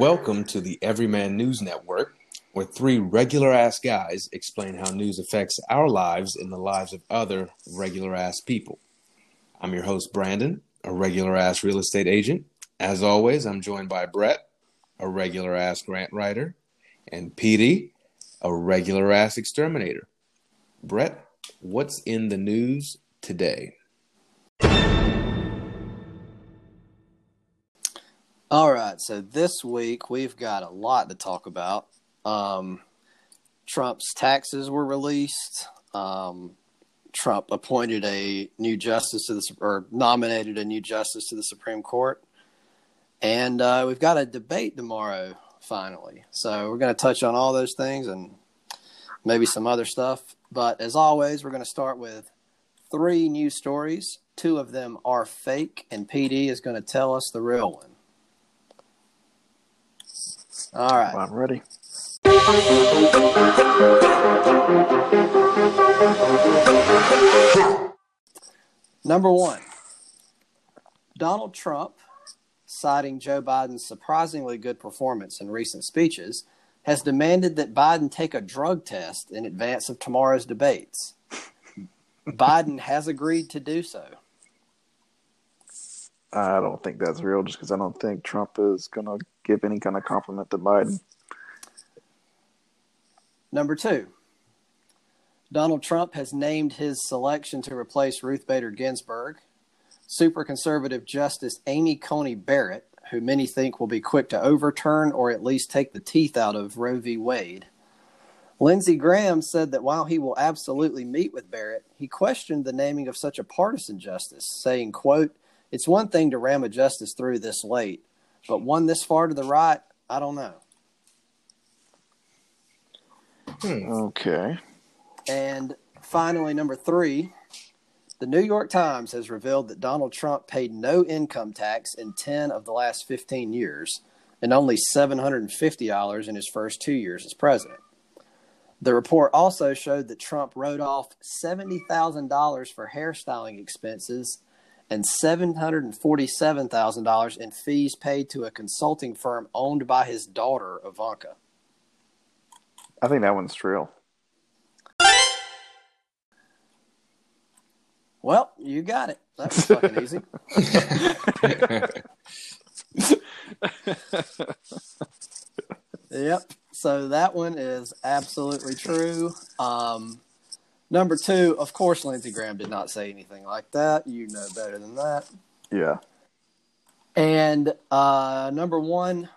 Welcome to the Everyman News Network, where three regular-ass guys explain how news affects our lives and the lives of other regular-ass people. I'm your host, Brandon, a regular-ass real estate agent. As always, I'm joined by Brett, a regular-ass grant writer, and Petey, a regular-ass exterminator. Brett, what's in the news today? All right, so this week we've got a lot to talk about. Trump's taxes were released. Trump appointed a new justice to the, or nominated a new justice to the Supreme Court. And we've got a debate tomorrow, finally. So we're going to touch on all those things and maybe some other stuff. But as always, we're going to start with three news stories. Two of them are fake, and PD is going to tell us the real one. All right. Well, I'm ready. Number one, Donald Trump, citing Joe Biden's surprisingly good performance in recent speeches, has demanded that Biden take a drug test in advance of tomorrow's debates. Biden has agreed to do so. I don't think that's real, just because I don't think Trump is going to give any kind of compliment to Biden. Number two, Donald Trump has named his selection to replace Ruth Bader Ginsburg, super conservative Justice Amy Coney Barrett, who many think will be quick to overturn or at least take the teeth out of Roe v. Wade. Lindsey Graham said that while he will absolutely meet with Barrett, he questioned the naming of such a partisan justice, saying, quote, "It's one thing to ram a justice through this late, but one this far to the right, I don't know." Okay. And finally, number three, the New York Times has revealed that Donald Trump paid no income tax in 10 of the last 15 years and only $750 in his first 2 years as president. The report also showed that Trump wrote off $70,000 for hairstyling expenses and $747,000 in fees paid to a consulting firm owned by his daughter, Ivanka. I think that one's real. Well, you got it. That was fucking easy. Yep. So that one is absolutely true. Number two, of course, Lindsey Graham did not say anything like that. You know better than that. Yeah. And number one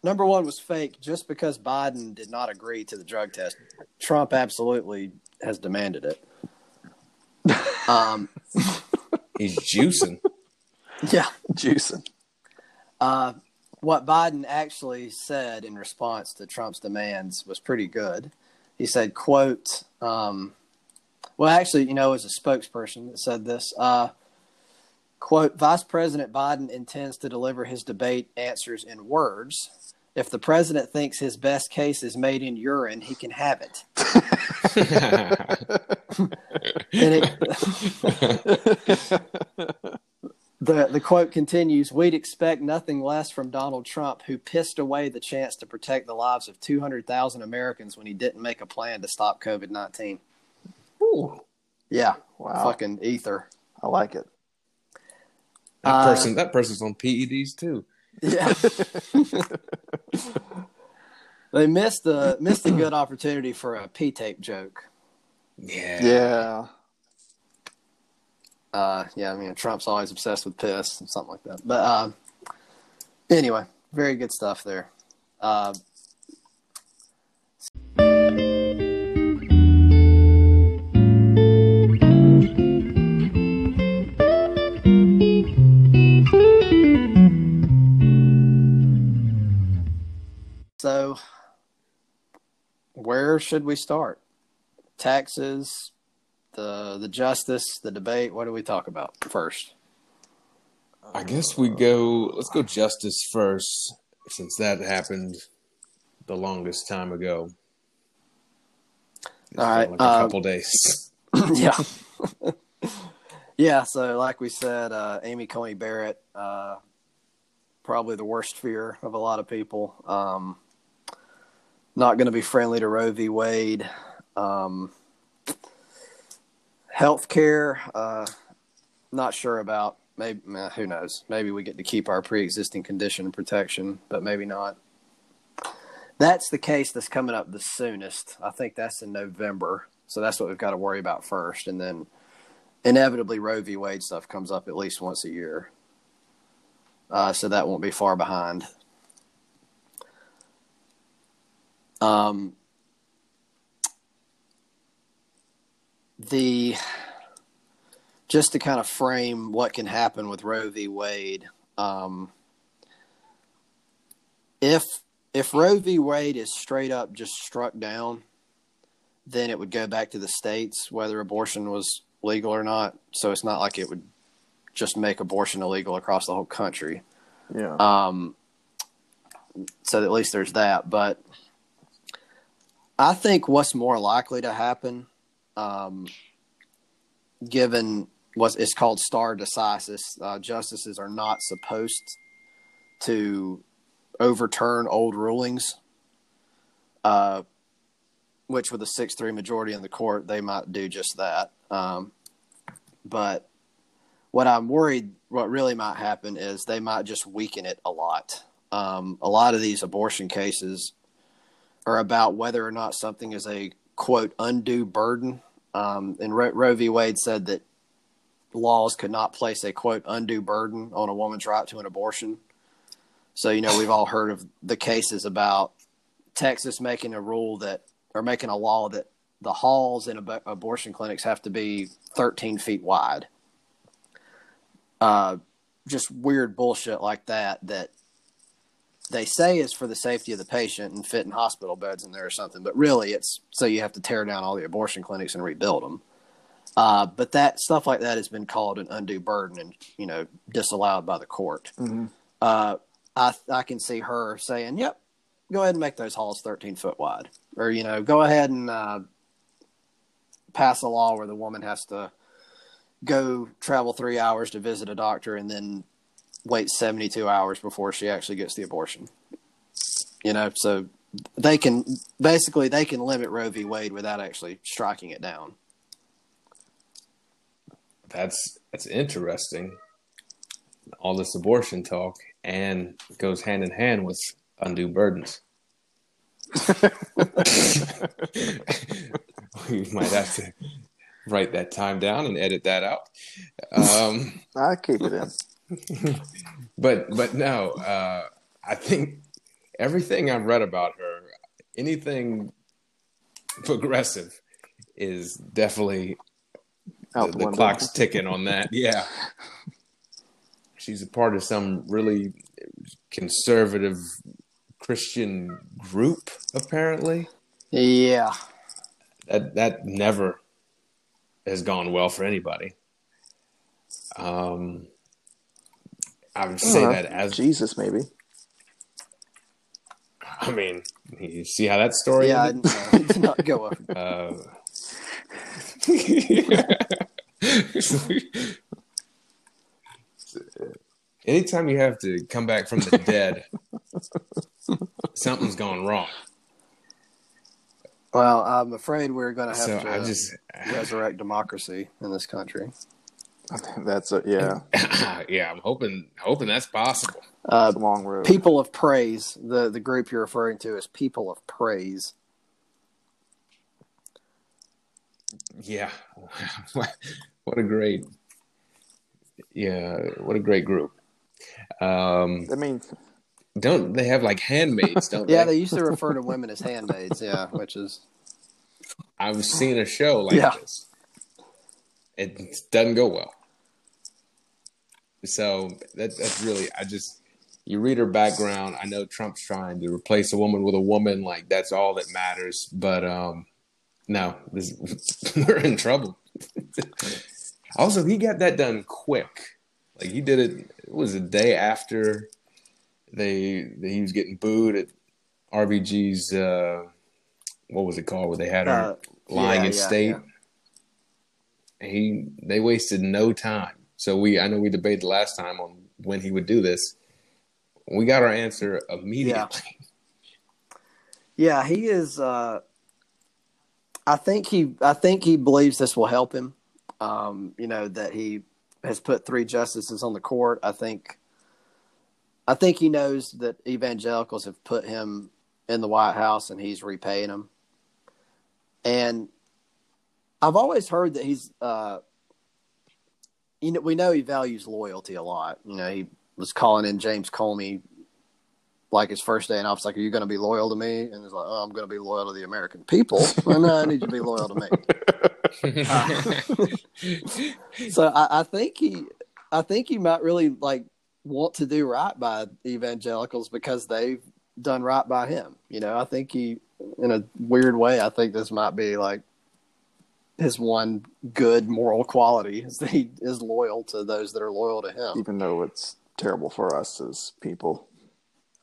was fake just because Biden did not agree to the drug test. Trump absolutely has demanded it. He's juicing. Yeah, juicing. What Biden actually said in response to Trump's demands was pretty good. He said, quote, it was a spokesperson that said this, quote, "Vice President Biden intends to deliver his debate answers in words. If the president thinks his best case is made in urine, he can have it." The quote continues, "We'd expect nothing less from Donald Trump, who pissed away the chance to protect the lives of 200,000 Americans when he didn't make a plan to stop COVID-19. Ooh. Yeah. Wow. Fucking ether. I like it. That person's on PEDs too. Yeah. They missed a good opportunity for a P-tape joke. Yeah. Yeah. Trump's always obsessed with piss and something like that. But anyway, very good stuff there. So, where should we start? Taxes. The justice, the debate, what do we talk about first? I guess let's go justice first, since that happened the longest time ago. All right. Like a couple days. Yeah. Yeah, so like we said, Amy Coney Barrett probably the worst fear of a lot of people. Not going to be friendly to Roe v. Wade. Healthcare, not sure about. Maybe, who knows? Maybe we get to keep our pre-existing condition and protection, but maybe not. That's the case that's coming up the soonest. I think that's in November. So that's what we've got to worry about first. And then inevitably Roe v. Wade stuff comes up at least once a year. So that won't be far behind. Just to kind of frame what can happen with Roe v. Wade, if Roe v. Wade is straight up just struck down, then it would go back to the states whether abortion was legal or not. So it's not like it would just make abortion illegal across the whole country. Yeah. So at least there's that. But I think what's more likely to happen, given what is called stare decisis, justices are not supposed to overturn old rulings, which with a 6-3 majority in the court, they might do just that. But what I'm worried, what really might happen is they might just weaken it a lot. A lot of these abortion cases are about whether or not something is a, quote, undue burden. And Roe v. Wade said that laws could not place a, quote, undue burden on a woman's right to an abortion. So, you know, we've all heard of the cases about Texas making a rule that, or making a law that the halls in abortion clinics have to be 13 feet wide. Just weird bullshit like that, that they say is for the safety of the patient and fitting hospital beds in there or something, but really it's so you have to tear down all the abortion clinics and rebuild them. But that stuff like that has been called an undue burden and, you know, disallowed by the court. Mm-hmm. I can see her saying, yep, go ahead and make those halls 13 foot wide, or, you know, go ahead and pass a law where the woman has to go travel 3 hours to visit a doctor and then wait 72 hours before she actually gets the abortion. You know, so they can basically limit Roe v. Wade without actually striking it down. That's interesting. All this abortion talk and it goes hand in hand with undue burdens. We might have to write that time down and edit that out. I keep it in. But no, I think everything I've read about her, anything progressive is definitely the clock's ticking on that. Yeah. She's a part of some really conservative Christian group, apparently. Yeah. That never has gone well for anybody. I would say that as Jesus, maybe. I mean, you see how that story ended? Yeah, it did not go up. Anytime you have to come back from the dead, something's gone wrong. Well, I'm afraid we're going to have to resurrect democracy in this country. That's a, yeah. Yeah, I'm hoping that's possible. It's a long road. People of Praise, the group you're referring to is People of Praise. Yeah. What a great group. I mean, don't they have like handmaids, don't they? Yeah, they used to refer to women as handmaids, yeah, which is I've seen a show like this. It doesn't go well. So that's really, you read her background. I know Trump's trying to replace a woman with a woman. Like, that's all that matters. But no, we're in trouble. Also, he got that done quick. Like, he did it, it was a day after he was getting booed at RBG's, what was it called, where they had her lying in state. Yeah. They wasted no time. So I know we debated last time on when he would do this. We got our answer immediately. Yeah, he is. I think he believes this will help him. That he has put 3 justices on the court. I think he knows that evangelicals have put him in the White House, and he's repaying them. And I've always heard that he's, we know he values loyalty a lot. He was calling in James Comey like his first day in office, like, "Are you going to be loyal to me?" And he's like, "Oh, I'm going to be loyal to the American people." Well, no, I need you to be loyal to me. So I think he might really want to do right by evangelicals because they've done right by him. I think he, in a weird way, I think this might be his one good moral quality is that he is loyal to those that are loyal to him. Even though it's terrible for us as people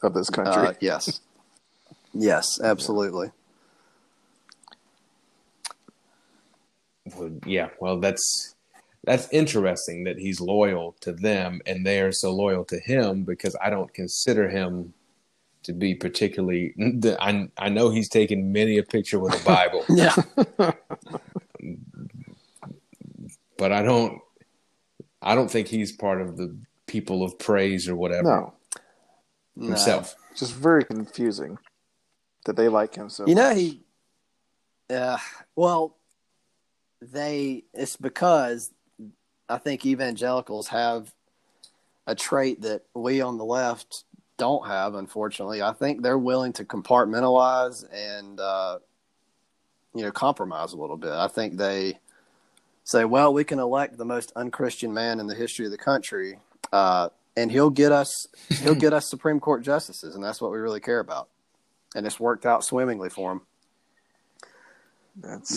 of this country. Yes. Yes, absolutely. Well, that's interesting that he's loyal to them and they are so loyal to him, because I don't consider him to be particularly... I know he's taken many a picture with a Bible. Yeah. But I don't think he's part of the People of Praise or whatever. No. Himself. It's just very confusing that they like him so much. He... It's because I think evangelicals have a trait that we on the left don't have, unfortunately. I think they're willing to compartmentalize and, compromise a little bit. I think they... say, well, we can elect the most unchristian man in the history of the country, and he'll get us Supreme Court justices, and that's what we really care about. And it's worked out swimmingly for him.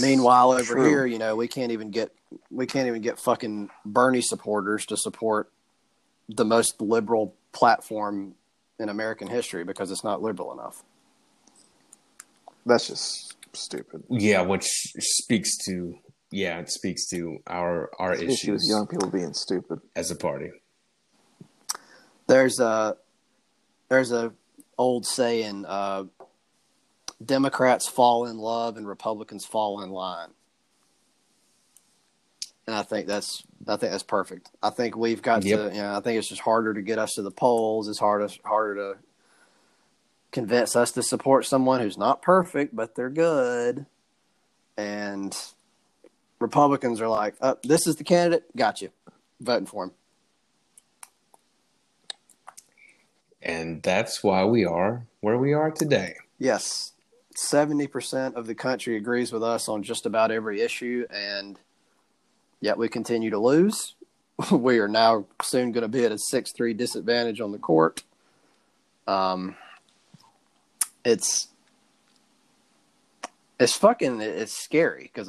Meanwhile, over here, we can't even get fucking Bernie supporters to support the most liberal platform in American history because it's not liberal enough. That's just stupid. Yeah, which speaks to. Yeah, it speaks to our issues. Young people being stupid as a party. There's a old saying: Democrats fall in love and Republicans fall in line. And I think that's perfect. I think we've got to. I think it's just harder to get us to the polls. It's harder to convince us to support someone who's not perfect, but they're good, and. Republicans are like, oh, this is the candidate. Got you. Voting for him. And that's why we are where we are today. Yes. 70% of the country agrees with us on just about every issue, and yet we continue to lose. We are now soon going to be at a 6-3 disadvantage on the court. It's scary because,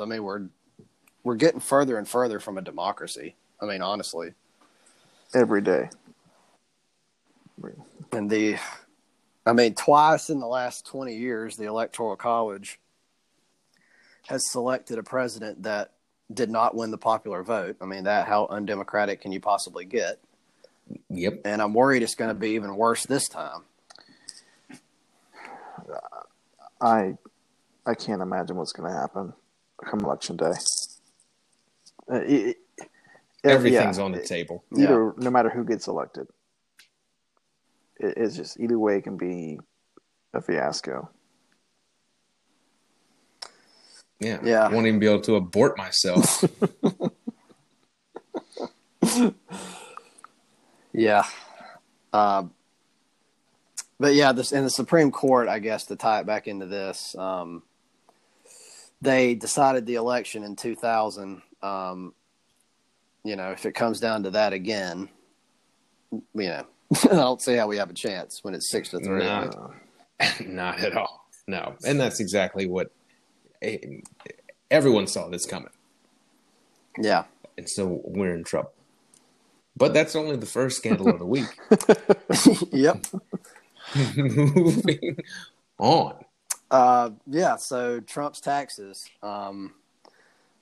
we're getting further and further from a democracy. Honestly. Every day. And twice in the last 20 years, the Electoral College has selected a president that did not win the popular vote. How undemocratic can you possibly get? Yep. And I'm worried it's going to be even worse this time. I can't imagine what's going to happen come Election Day. Everything's on the table. No matter who gets elected, it's just either way can be a fiasco. Yeah. I won't even be able to abort myself. Yeah. This in the Supreme Court, I guess, to tie it back into this, they decided the election in 2000. If it comes down to that again, I don't see how we have a chance when it's 6-3. Not at all. No. And that's exactly what everyone saw this coming. Yeah. And so we're in trouble. But that's only the first scandal of the week. Yep. Moving on. So Trump's taxes,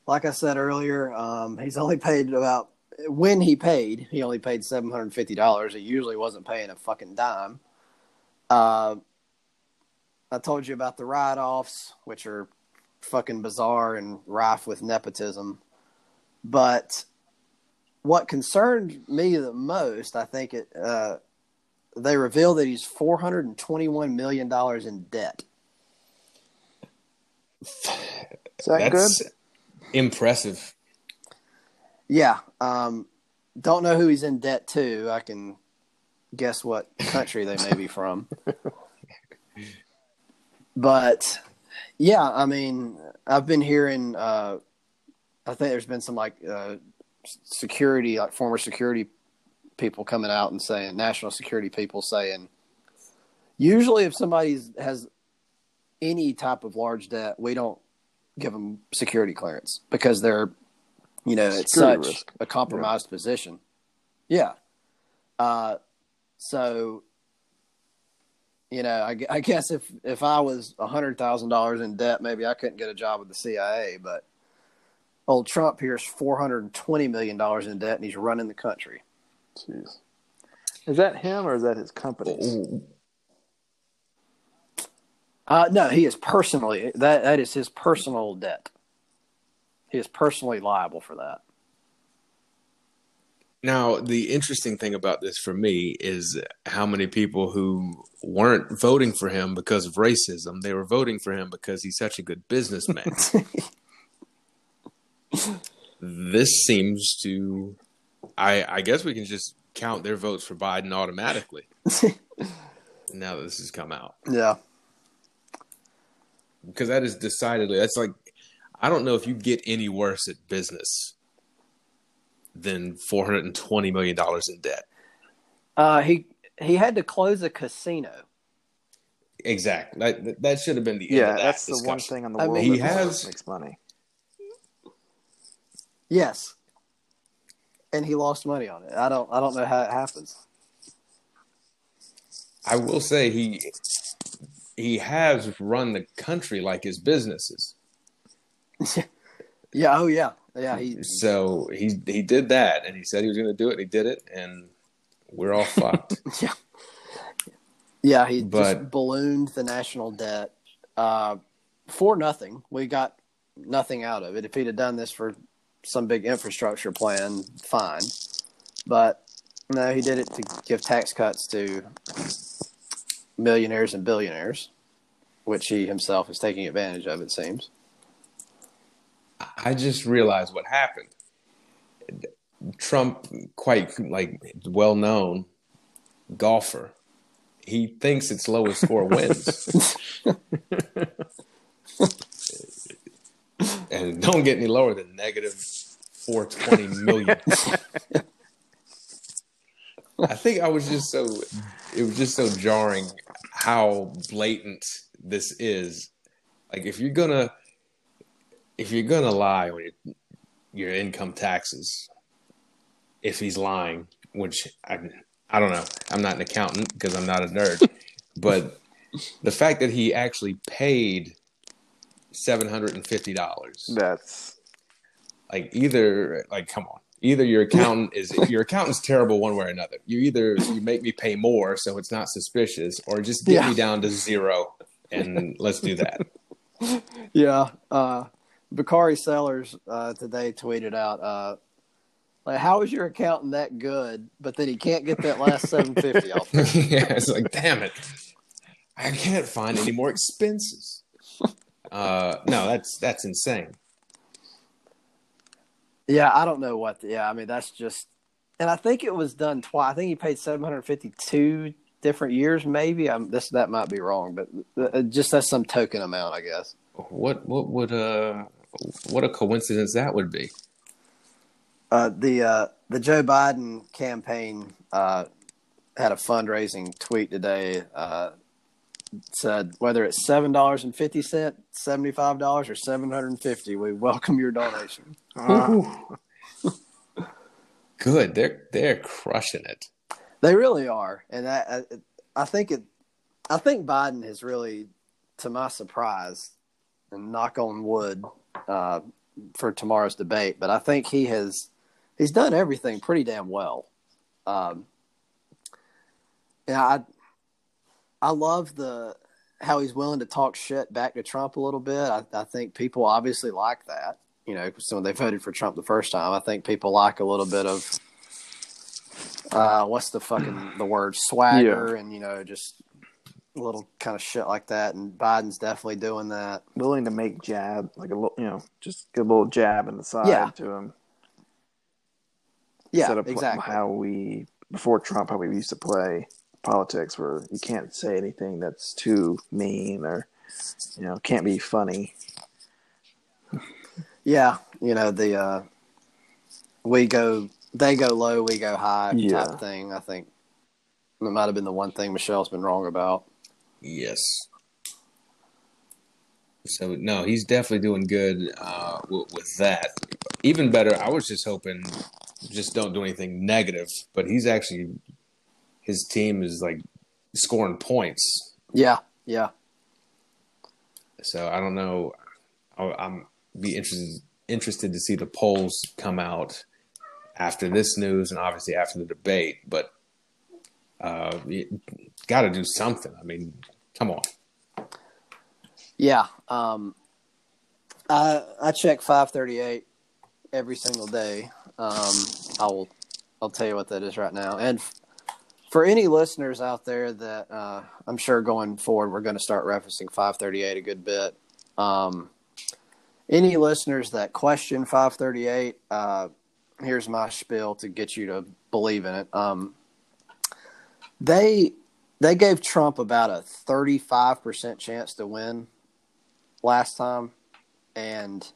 like I said earlier, he only paid $750. He usually wasn't paying a fucking dime. I told you about the write-offs, which are fucking bizarre and rife with nepotism. But what concerned me the most, I think, they revealed that he's $421 million in debt. Is that good? Impressive. Yeah. Don't know who he's in debt to. I can guess what country they may be from. But, yeah, I mean, I've been hearing, I think there's been some, security, former security people coming out and saying, national security people saying, usually if somebody has any type of large debt, we don't give them security clearance because they're, it's such risk. A compromised position. Yeah. So... I guess if I was $100,000 in debt, maybe I couldn't get a job with the CIA, but old Trump here's $420 million in debt, and he's running the country. Jeez. Is that him, or is that his company? No, he is personally – that is his personal debt. He is personally liable for that. Now, the interesting thing about this for me is how many people who weren't voting for him because of racism, they were voting for him because he's such a good businessman. This seems to, I guess we can just count their votes for Biden automatically. Now that this has come out. Yeah. Because that is decidedly, that's like, I don't know if you get any worse at business than $420 million in debt. He had to close a casino. Exactly. That should have been the end of that that's discussion. The one thing in the world that makes money. Yes. And he lost money on it. I don't know how it happens. I will say he has run the country like his businesses. Yeah, oh yeah. Yeah, so he did that, and he said he was going to do it, and he did it, and we're all fucked. Yeah. Yeah, just ballooned the national debt for nothing. We got nothing out of it. If he'd have done this for some big infrastructure plan, fine. But no, he did it to give tax cuts to millionaires and billionaires, which he himself is taking advantage of, it seems. I just realized what happened. Trump, quite well-known golfer, he thinks its lowest score wins. And don't get any lower than negative 420 million. I think it was just so jarring how blatant this is. Like, if you're gonna lie on your income taxes, if he's lying, which I don't know, I'm not an accountant because I'm not a nerd, but the fact that he actually paid $750, that's like come on, either your accountant's terrible one way or another. You make me pay more so it's not suspicious, or just get me down to zero and let's do that. Yeah. Bakari Sellers today tweeted out, how is your accountant that good, but then he can't get that last $750 off? Yeah, it's like, damn it. I can't find any more expenses. No, that's insane. Yeah, I don't know that's just... And I think it was done twice. I think he paid 752 different years, maybe. That might be wrong, but just that's some token amount, I guess. What would what a coincidence that would be. The Joe Biden campaign had a fundraising tweet today. Said whether it's $7.50, $75, or $750, we welcome your donation. Good, they're crushing it. They really are, and I think Biden has really, to my surprise, and knock on wood for tomorrow's debate, but I think he's done everything pretty damn well. Yeah, I I love how he's willing to talk shit back to Trump a little bit. I think people obviously like that. You know, so when they voted for Trump the first time, I think people like a little bit of what's the word, swagger, yeah. And you know, just a little kind of shit like that. And Biden's definitely doing that, willing to make jab, like a little, you know, just get a little jab in the side, yeah, to him. Yeah, instead of exactly how we used to play politics, where you can't say anything that's too mean, or you know, can't be funny. Yeah, you know, the they go low, we go high, yeah, type thing. I think that might have been the one thing Michelle's been wrong about. Yes. So no, he's definitely doing good with that. Even better, I was just hoping, just don't do anything negative. But he's actually, his team is like scoring points. Yeah, yeah. So I don't know. I'm be interested to see the polls come out after this news and obviously after the debate, but you got to do something. I mean, come on. Yeah. I check 538 every single day. I'll tell you what that is right now. And for any listeners out there that I'm sure going forward, we're going to start referencing 538 a good bit. Any listeners that question 538, here's my spiel to get you to believe in it. They gave Trump about a 35% chance to win last time, and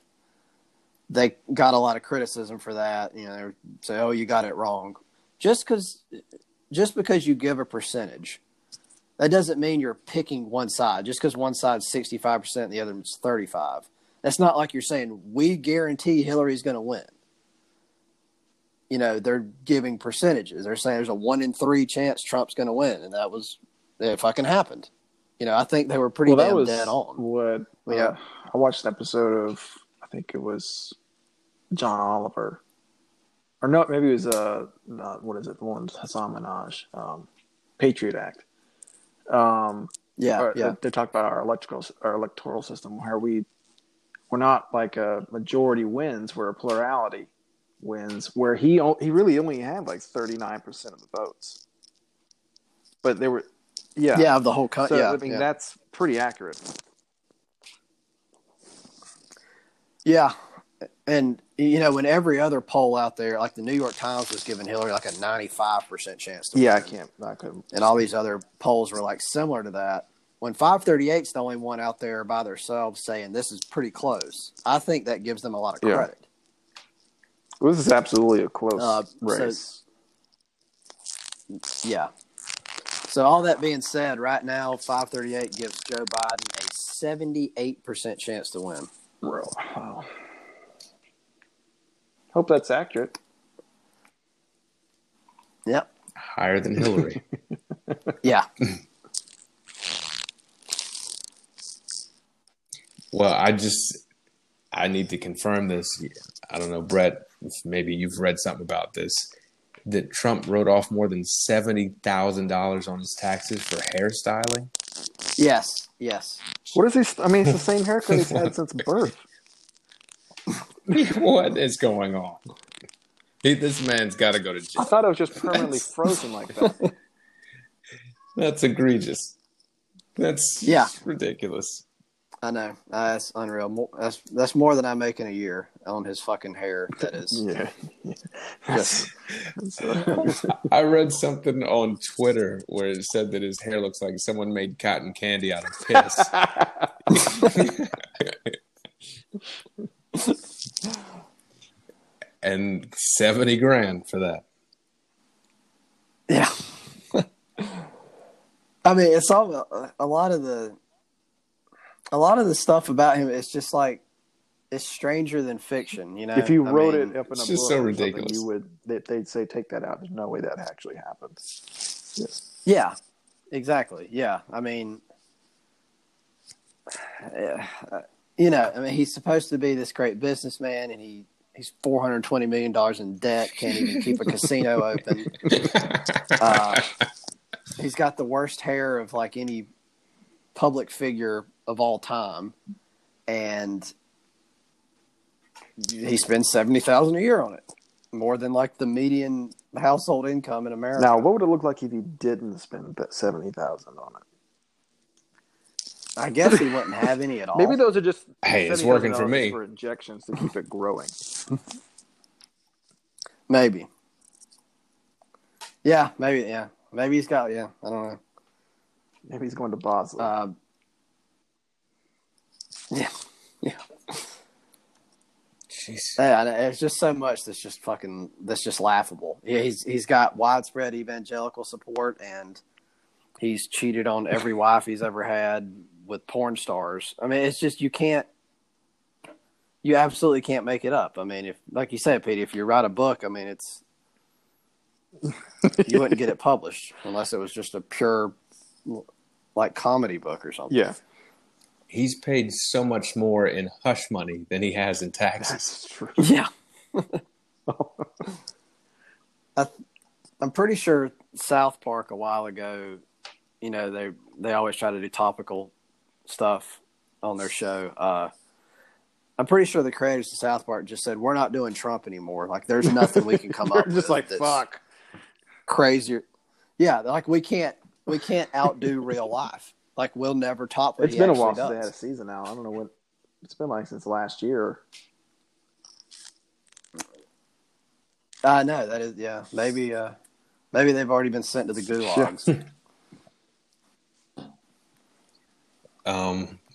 they got a lot of criticism for that. You know, they say, "Oh, you got it wrong." Just because you give a percentage, that doesn't mean you're picking one side. Just because one side's 65% and the other is 35%. That's not like you're saying, we guarantee Hillary's going to win. You know, they're giving percentages. They're saying there's a 1 in 3 chance Trump's going to win. And that was, it fucking happened. You know, I think they were pretty damn dead on. I watched an episode of, I think it was John Oliver. Or no, maybe it was, the one Hassan Minaj, Patriot Act. They talk about our electoral system, where we're not like a majority wins, we're a plurality wins, where he really only had like 39% of the votes. But they were, of the whole country. So, yeah, I mean, that's pretty accurate. Yeah. And, you know, when every other poll out there, like the New York Times was giving Hillary like a 95% chance to win. Yeah, I couldn't. And all these other polls were like similar to that. When 538's the only one out there by themselves saying this is pretty close, I think that gives them a lot of credit. Well, this is absolutely a close race. So, yeah. So all that being said, right now, 538 gives Joe Biden a 78% chance to win. Wow. Hope that's accurate. Yep. Higher than Hillary. Yeah. Well, I need to confirm this. I don't know, Brett, if maybe you've read something about this, that Trump wrote off more than $70,000 on his taxes for hairstyling. Yes, yes. What is he? I mean, it's the same haircut he's had since birth. What is going on? This man's got to go to jail. I thought it was just permanently frozen like that. That's egregious. That's ridiculous. I know. That's unreal. That's more than I make in a year on his fucking hair. That is. Yeah. Yes. I read something on Twitter where it said that his hair looks like someone made cotton candy out of piss. And $70,000 for that. Yeah. I mean, it's all a lot of the stuff about him, it's just like, it's stranger than fiction, you know? If you wrote it up in a book, so ridiculous. They'd say, take that out. There's no way that actually happened. Yeah, exactly. Yeah, I mean, you know, I mean, he's supposed to be this great businessman, and he's $420 million in debt, can't even keep a casino open. He's got the worst hair of like any public figure of all time, and he spends $70,000 a year on it, more than like the median household income in America. Now, what would it look like if he didn't spend $70,000 on it? I guess he wouldn't have any at all. Maybe those are just hey, it's working for me for injections to keep it growing. Maybe. Yeah, maybe. Yeah, maybe he's got. Yeah, I don't know. Maybe he's going to Basel. Yeah, yeah. Jeez. Yeah, there's just so much that's just fucking that's just laughable. Yeah, he's got widespread evangelical support, and he's cheated on every wife he's ever had with porn stars. I mean, it's just you absolutely can't make it up. I mean, if like you said, Petey, if you write a book, I mean, it's you wouldn't get it published unless it was just a pure like comedy book or something. Yeah. He's paid so much more in hush money than he has in taxes. That's true. Yeah. I'm pretty sure South Park a while ago, you know, they always try to do topical stuff on their show. I'm pretty sure the creators of South Park just said, we're not doing Trump anymore. Like, there's nothing we can come up with. Just like, fuck. Crazier. Yeah, like, we can't outdo real life. Like, we'll never top what he actually does. It's been a while since they had a season now. I don't know what it's been like since last year. No, that is, yeah. Maybe they've already been sent to the gulags.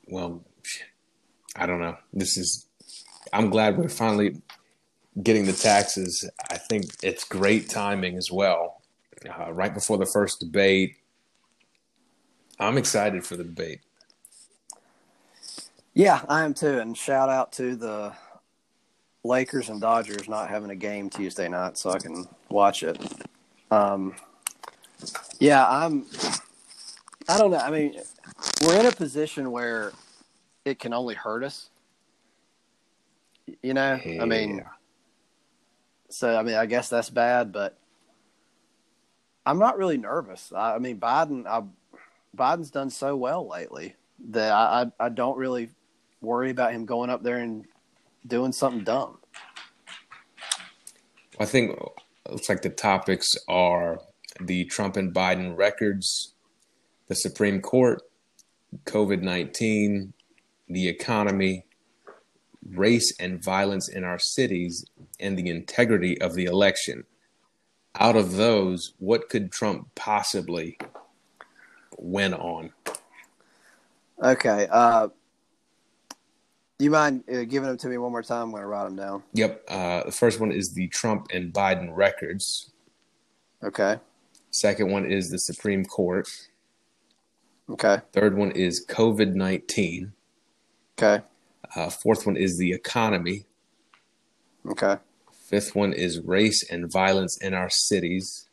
Well, I don't know. I'm glad we're finally getting the taxes. I think it's great timing as well. Right before the first debate, I'm excited for the debate. Yeah, I am too. And shout out to the Lakers and Dodgers not having a game Tuesday night so I can watch it. Yeah, I don't know. I mean, we're in a position where it can only hurt us. You know? Yeah. I mean, I guess that's bad, but I'm not really nervous. I mean, Biden's done so well lately that I don't really worry about him going up there and doing something dumb. I think it looks like the topics are the Trump and Biden records, the Supreme Court, COVID-19, the economy, race and violence in our cities, and the integrity of the election. Out of those, what could Trump possibly win on? Okay. Do you mind giving them to me one more time? I'm going to write them down. Yep. The first one is the Trump and Biden records. Okay. Second one is the Supreme Court. Okay. Third one is COVID-19. Okay. Fourth one is the economy. Okay. Fifth one is race and violence in our cities.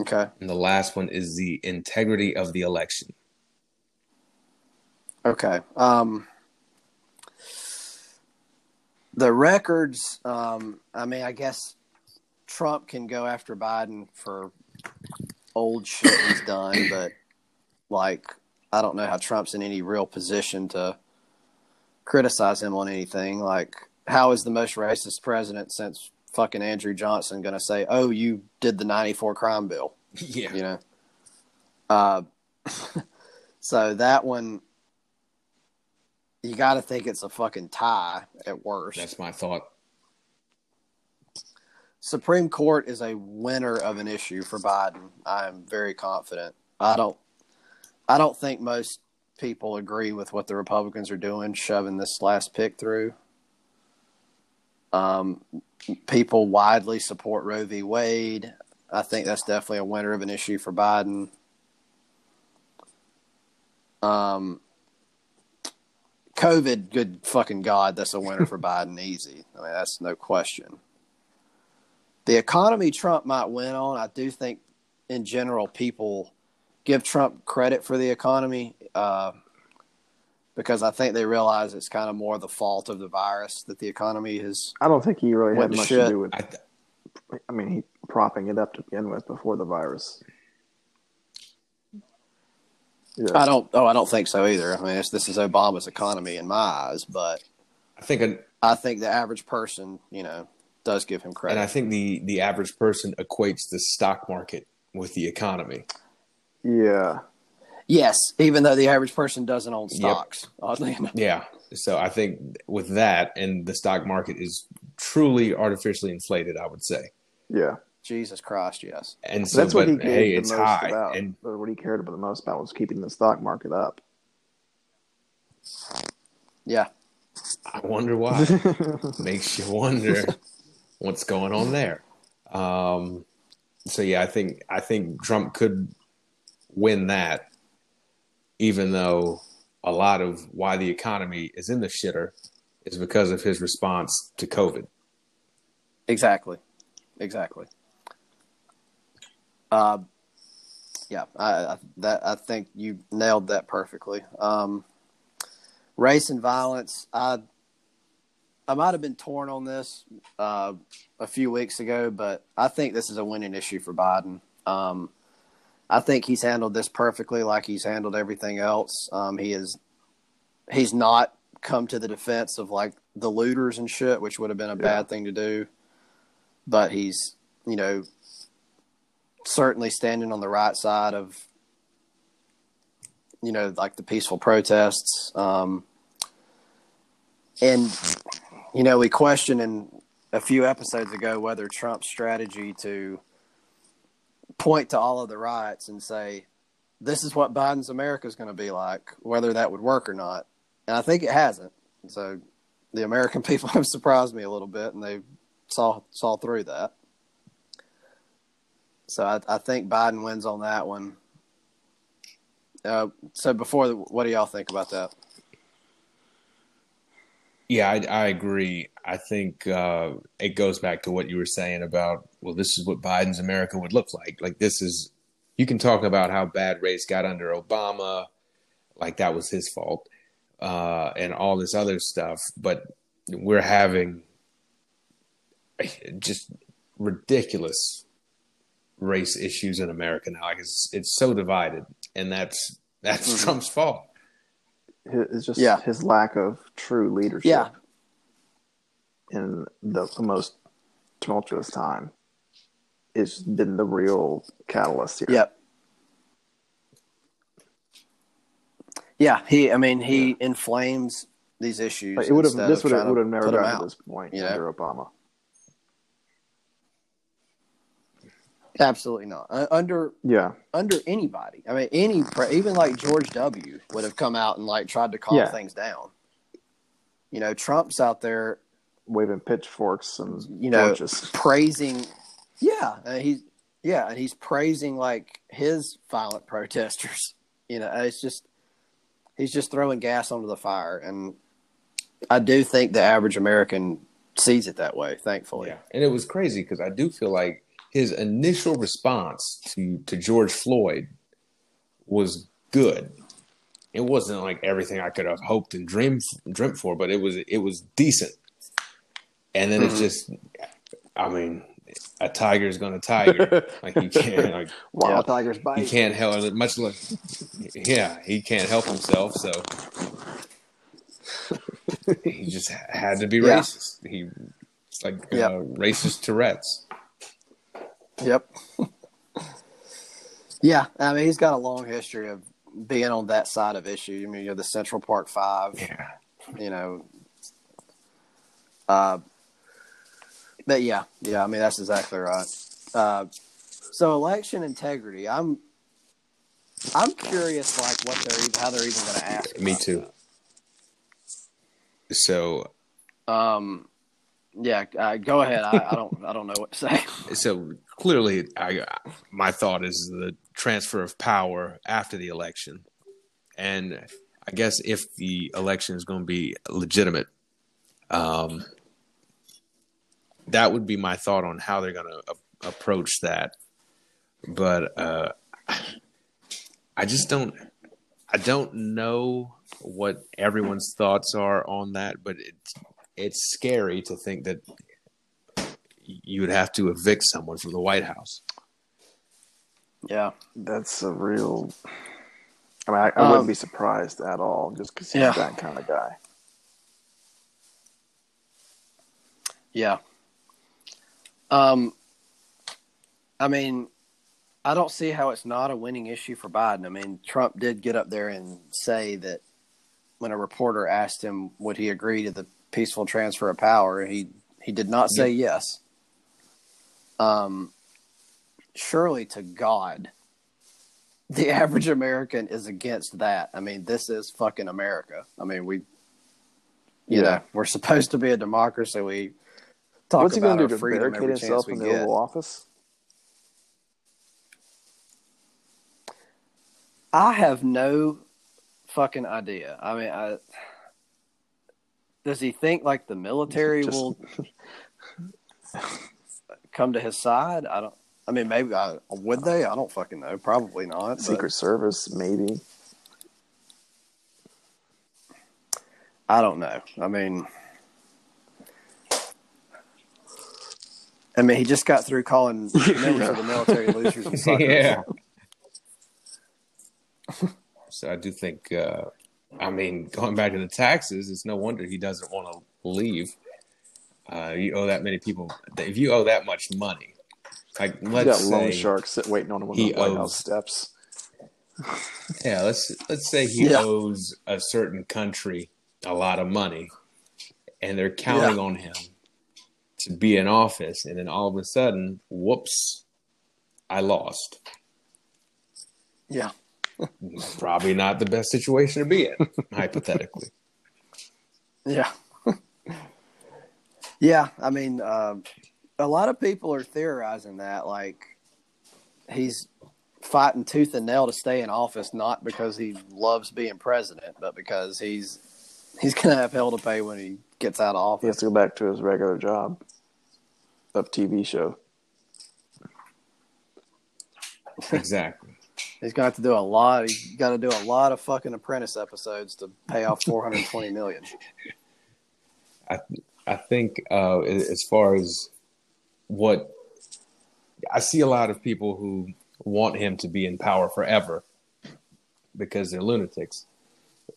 Okay. And the last one is the integrity of the election. Okay. The records, I mean, I guess Trump can go after Biden for old shit he's done, but, like, I don't know how Trump's in any real position to criticize him on anything. Like, how is the most racist president since fucking Andrew Johnson going to say, oh, you did the 94 crime bill? Yeah. You know? So that one, you got to think it's a fucking tie at worst. That's my thought. Supreme Court is a winner of an issue for Biden. I'm very confident. I don't think most people agree with what the Republicans are doing, shoving this last pick through. People widely support Roe v. Wade. I think that's definitely a winner of an issue for Biden. COVID, good fucking God, that's a winner for Biden, easy. I mean, that's no question. The economy Trump might win on. I do think, in general, people give Trump credit for the economy because I think they realize it's kind of more the fault of the virus that the economy has. I don't think he really had much to do with it. I mean, he propping it up to begin with before the virus. Yeah. I don't think so either. I mean, this is Obama's economy in my eyes, but I think the average person, does give him credit. And I think the average person equates the stock market with the economy. Yeah. Yes, even though the average person doesn't own stocks, oddly enough. Yeah. So I think with that, and the stock market is truly artificially inflated, I would say. Yeah. Jesus Christ, yes. And so, that's what he cared the most about. And what he cared about the most about was keeping the stock market up. Yeah. I wonder why. Makes you wonder what's going on there. So yeah, I think Trump could win that, even though a lot of why the economy is in the shitter is because of his response to COVID. Exactly. I think you nailed that perfectly. Race and violence. I might have been torn on this a few weeks ago, but I think this is a winning issue for Biden. I think he's handled this perfectly, like he's handled everything else. He's not come to the defense of like the looters and shit, which would have been a bad thing to do. But he's, certainly standing on the right side of, like the peaceful protests. And, we questioned in a few episodes ago whether Trump's strategy to point to all of the riots and say, this is what Biden's America is going to be like, whether that would work or not. And I think it hasn't. So the American people have surprised me a little bit, and they saw through that. So I think Biden wins on that one. What do y'all think about that? Yeah, I agree. I think it goes back to what you were saying about, well, this is what Biden's America would look like. Like, this is, you can talk about how bad race got under Obama, like that was his fault, and all this other stuff. But we're having just ridiculous race issues in America now. Like, it's so divided, and that's Trump's fault. It's just his lack of true leadership in the most tumultuous time. It's been the real catalyst here. Yep. Yeah, he inflames these issues. Like, this would have never gotten to this point under Obama. Absolutely not. Under anybody. I mean, even like George W. would have come out and like tried to calm things down. Trump's out there waving pitchforks and torches, praising. And he's praising like his violent protesters. It's just he's just throwing gas onto the fire, and I do think the average American sees it that way. Thankfully, and it was crazy because I do feel like his initial response to George Floyd was good. It wasn't like everything I could have hoped and dreamt for, but it was decent. And then it's just, a tiger's gonna tiger. Like, you can't wild tigers bite. He can't help it much. He can't help himself. So he just had to be racist. Racist Tourette's. Yep. He's got a long history of being on that side of issue. The Central Park Five. Yeah. But that's exactly right. So election integrity. I'm curious, like how they're even going to ask. Me too. That. So. Go ahead. I don't know what to say. So clearly, my thought is the transfer of power after the election, and I guess if the election is going to be legitimate, that would be my thought on how they're going to approach that. But I just don't. I don't know what everyone's thoughts are on that, but it's scary to think that you would have to evict someone from the White House. Yeah, that's a real I mean, I wouldn't be surprised at all, just because he's that kind of guy. Yeah. I mean, I don't see how it's not a winning issue for Biden. I mean, Trump did get up there and say that when a reporter asked him would he agree to the peaceful transfer of power, he did not say yes. Surely to God, the average American is against that. I mean, this is fucking America. I mean, we, you know, we're supposed to be a democracy. We talk What's about our freedom every chance we get. What's he going to do to barricade himself in the Oval Office? I have no fucking idea. I mean, does he think like the military will come to his side? I don't. I mean, maybe would they? I don't fucking know. Probably not. Secret Service, maybe. I don't know. I mean, he just got through calling members of the military losers and suckers. Yeah. So I do think, going back to the taxes, it's no wonder he doesn't want to leave. You owe that many people. If you owe that much money, like let's say loan sharks waiting on him on the White House steps. Yeah, let's say he owes a certain country a lot of money, and they're counting on him to be in office, and then all of a sudden, whoops, I lost. Yeah. Probably not the best situation to be in, hypothetically. Yeah. Yeah, I mean, a lot of people are theorizing that, like, he's fighting tooth and nail to stay in office, not because he loves being president, but because he's going to have hell to pay when he gets out of office. He has to go back to his regular job of TV show. Exactly. He's got to do a lot. He's got to do a lot of fucking Apprentice episodes to pay off $420 million. I think as far as what I see, a lot of people who want him to be in power forever because they're lunatics.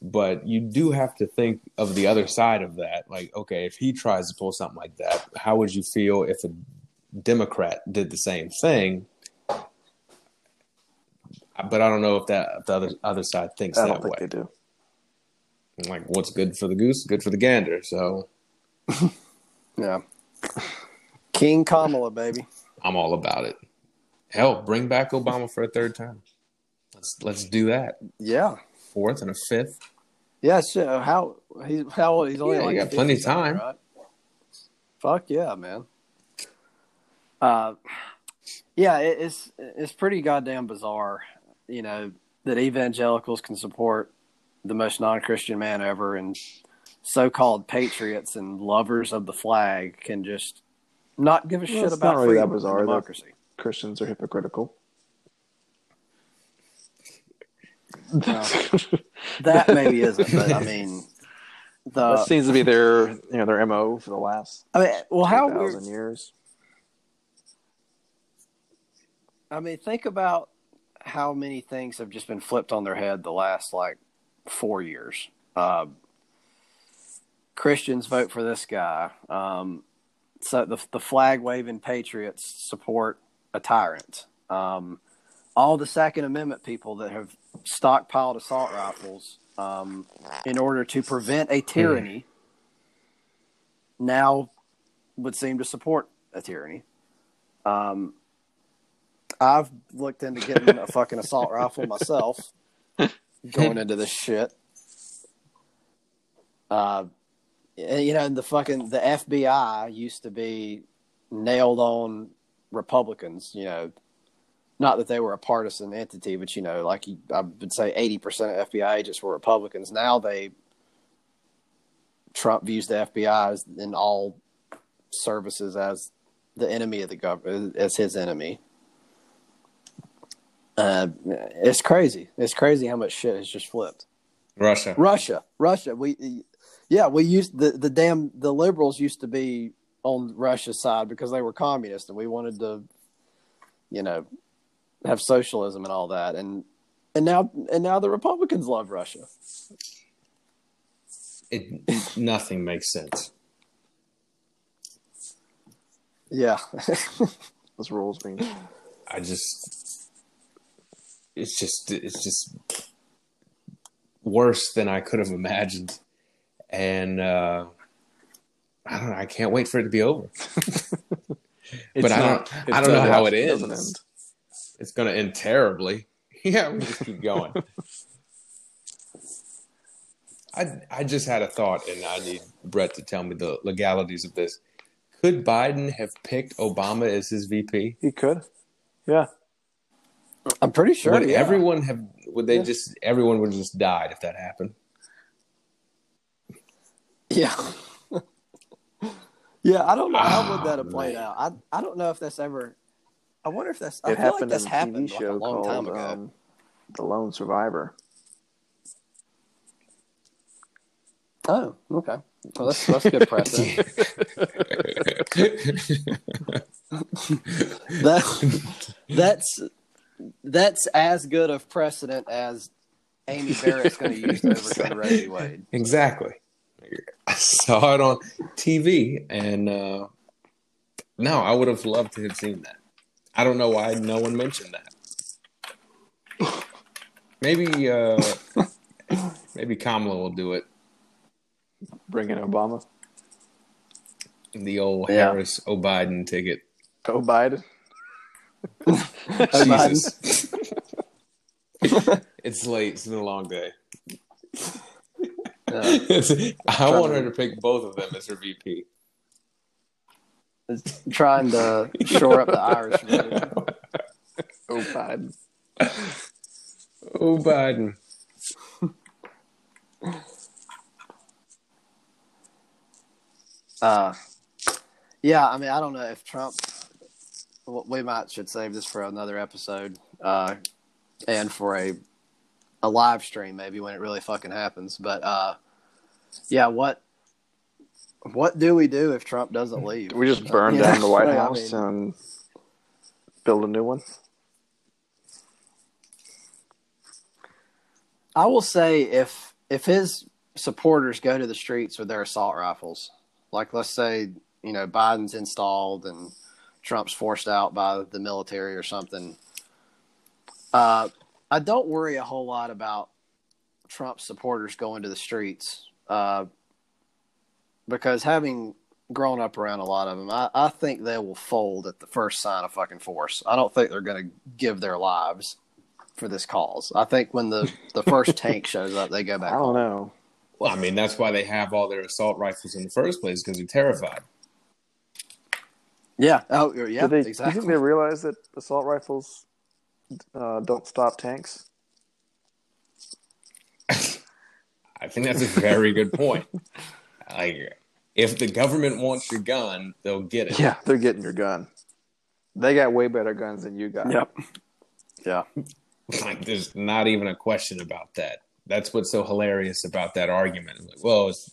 But you do have to think of the other side of that. Like, okay, if he tries to pull something like that, how would you feel if a Democrat did the same thing? But I don't know if the other side thinks that way. I don't think they do. Like, what's good for the goose, good for the gander. So, yeah, King Kamala, baby. I'm all about it. Hell, bring back Obama for a third time. Let's do that. Yeah, fourth and a fifth. Yeah. So how old? He's only like got plenty of time. Right? Fuck yeah, man. Yeah, it's pretty goddamn bizarre. You know, that evangelicals can support the most non-Christian man ever, and so-called patriots and lovers of the flag can just not give a shit about freedom really that bizarre, and democracy. Though. Christians are hypocritical. That maybe isn't, but I mean, that seems to be their their MO for the last 2,000 years. I mean, think about how many things have just been flipped on their head the last, 4 years. Christians vote for this guy. So the flag-waving patriots support a tyrant. All the Second Amendment people that have stockpiled assault rifles in order to prevent a tyranny now would seem to support a tyranny. I've looked into getting a fucking assault rifle myself going into this shit. The FBI used to be nailed on Republicans, not that they were a partisan entity, but, I would say 80% of FBI agents were Republicans. Now Trump views the FBI in all services as the enemy of the government, as his enemy. It's crazy. It's crazy how much shit has just flipped. Russia. We used the liberals used to be on Russia's side because they were communist and we wanted to, have socialism and all that. And And now the Republicans love Russia. It nothing makes sense. Yeah. Those rules mean. It's just worse than I could have imagined. And I don't know, I can't wait for it to be over. I don't know how it ends. It's going to end terribly. Yeah, we just keep going. I just had a thought, and I need Brett to tell me the legalities of this. Could Biden have picked Obama as his VP? He could. Yeah, I'm pretty sure. Would everyone have? Would they just? Everyone would have just died if that happened. Yeah. Yeah, I don't know how would that have played out. I don't know if that's ever. I wonder if that's. I feel like this happened like a long time ago. The Lone Survivor. Oh, okay. Well, that's good pressing. That's as good of precedent as Amy Barrett's going to use to overturn Roe v. Wade. Exactly. I saw it on TV, and no, I would have loved to have seen that. I don't know why no one mentioned that. Maybe Kamala will do it. Bring in Obama. The old Harris O'Biden ticket. O'Biden? Jesus. It's late. It's been a long day. I want her to pick both of them as her VP. Trying to shore up the Irish vote. O'Biden. O'Biden. Yeah, I mean, I don't know if Trump. We might should save this for another episode, and for a live stream maybe when it really fucking happens. But yeah, what do we do if Trump doesn't leave? We just burn down the White House and build a new one. I will say if his supporters go to the streets with their assault rifles. Like, let's say, you know, Biden's installed and Trump's forced out by the military or something. I don't worry a whole lot about Trump's supporters going to the streets because having grown up around a lot of them, I think they will fold at the first sign of fucking force. I don't think they're going to give their lives for this cause. I think when the first tank shows up, they go back. I don't know. Well, I mean, that's why they have all their assault rifles in the first place, because they're terrified. Yeah. Oh, yeah, exactly. Do you think they realize that assault rifles don't stop tanks? I think that's a very good point. If the government wants your gun, they'll get it. Yeah, they're getting your gun. They got way better guns than you got. Yep. Yeah. There's not even a question about that. That's what's so hilarious about that argument. Like, well, it's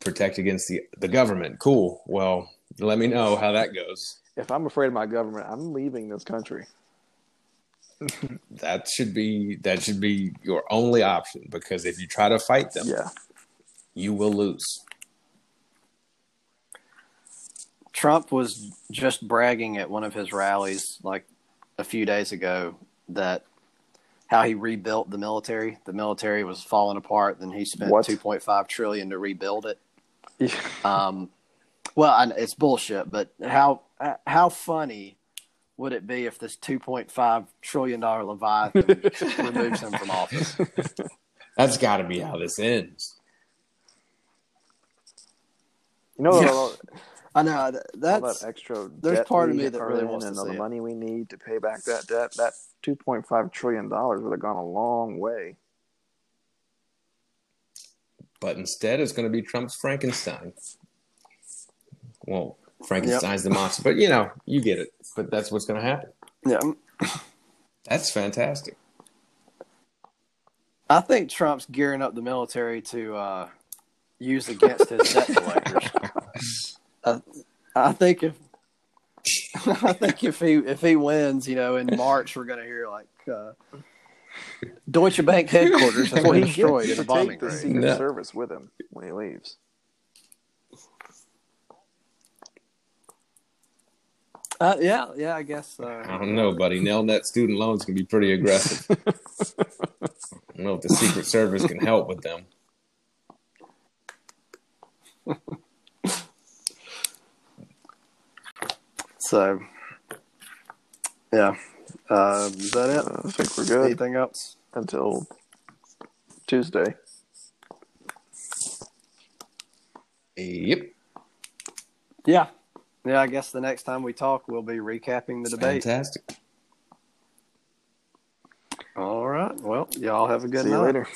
protect against the government. Cool. Well, let me know how that goes. If I'm afraid of my government, I'm leaving this country. That should be your only option, because if you try to fight them, you will lose. Trump was just bragging at one of his rallies like a few days ago that how he rebuilt the military. The military was falling apart. Then he spent $2.5 trillion to rebuild it. Yeah. Well, it's bullshit, but how funny would it be if this $2.5 trillion Leviathan removes him from office? That's got to be how this ends. You know, I know that's that extra. There's part of me that really wants to see the money we need to pay back that debt. That $2.5 trillion would have gone a long way. But instead, it's going to be Trump's Frankenstein. Well, Frankenstein's the monster, but you know, you get it. But that's what's going to happen. Yeah, that's fantastic. I think Trump's gearing up the military to use against his debt collectors. I think if he wins, you know, in March we're gonna hear like Deutsche Bank headquarters has been destroyed in a bombing raid. He gets to take the Secret Service with him when he leaves. Yeah, I guess. I don't know, buddy. Nailing that student loans can be pretty aggressive. I don't know if the Secret Service can help with them. So, yeah. Is that it? I think we're good. Anything else? Until Tuesday. Yep. Yeah. Yeah, I guess the next time we talk, we'll be recapping the debate. Fantastic. All right. Well, y'all have a good night. See you later.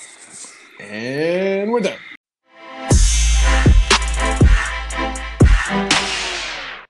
And we're done.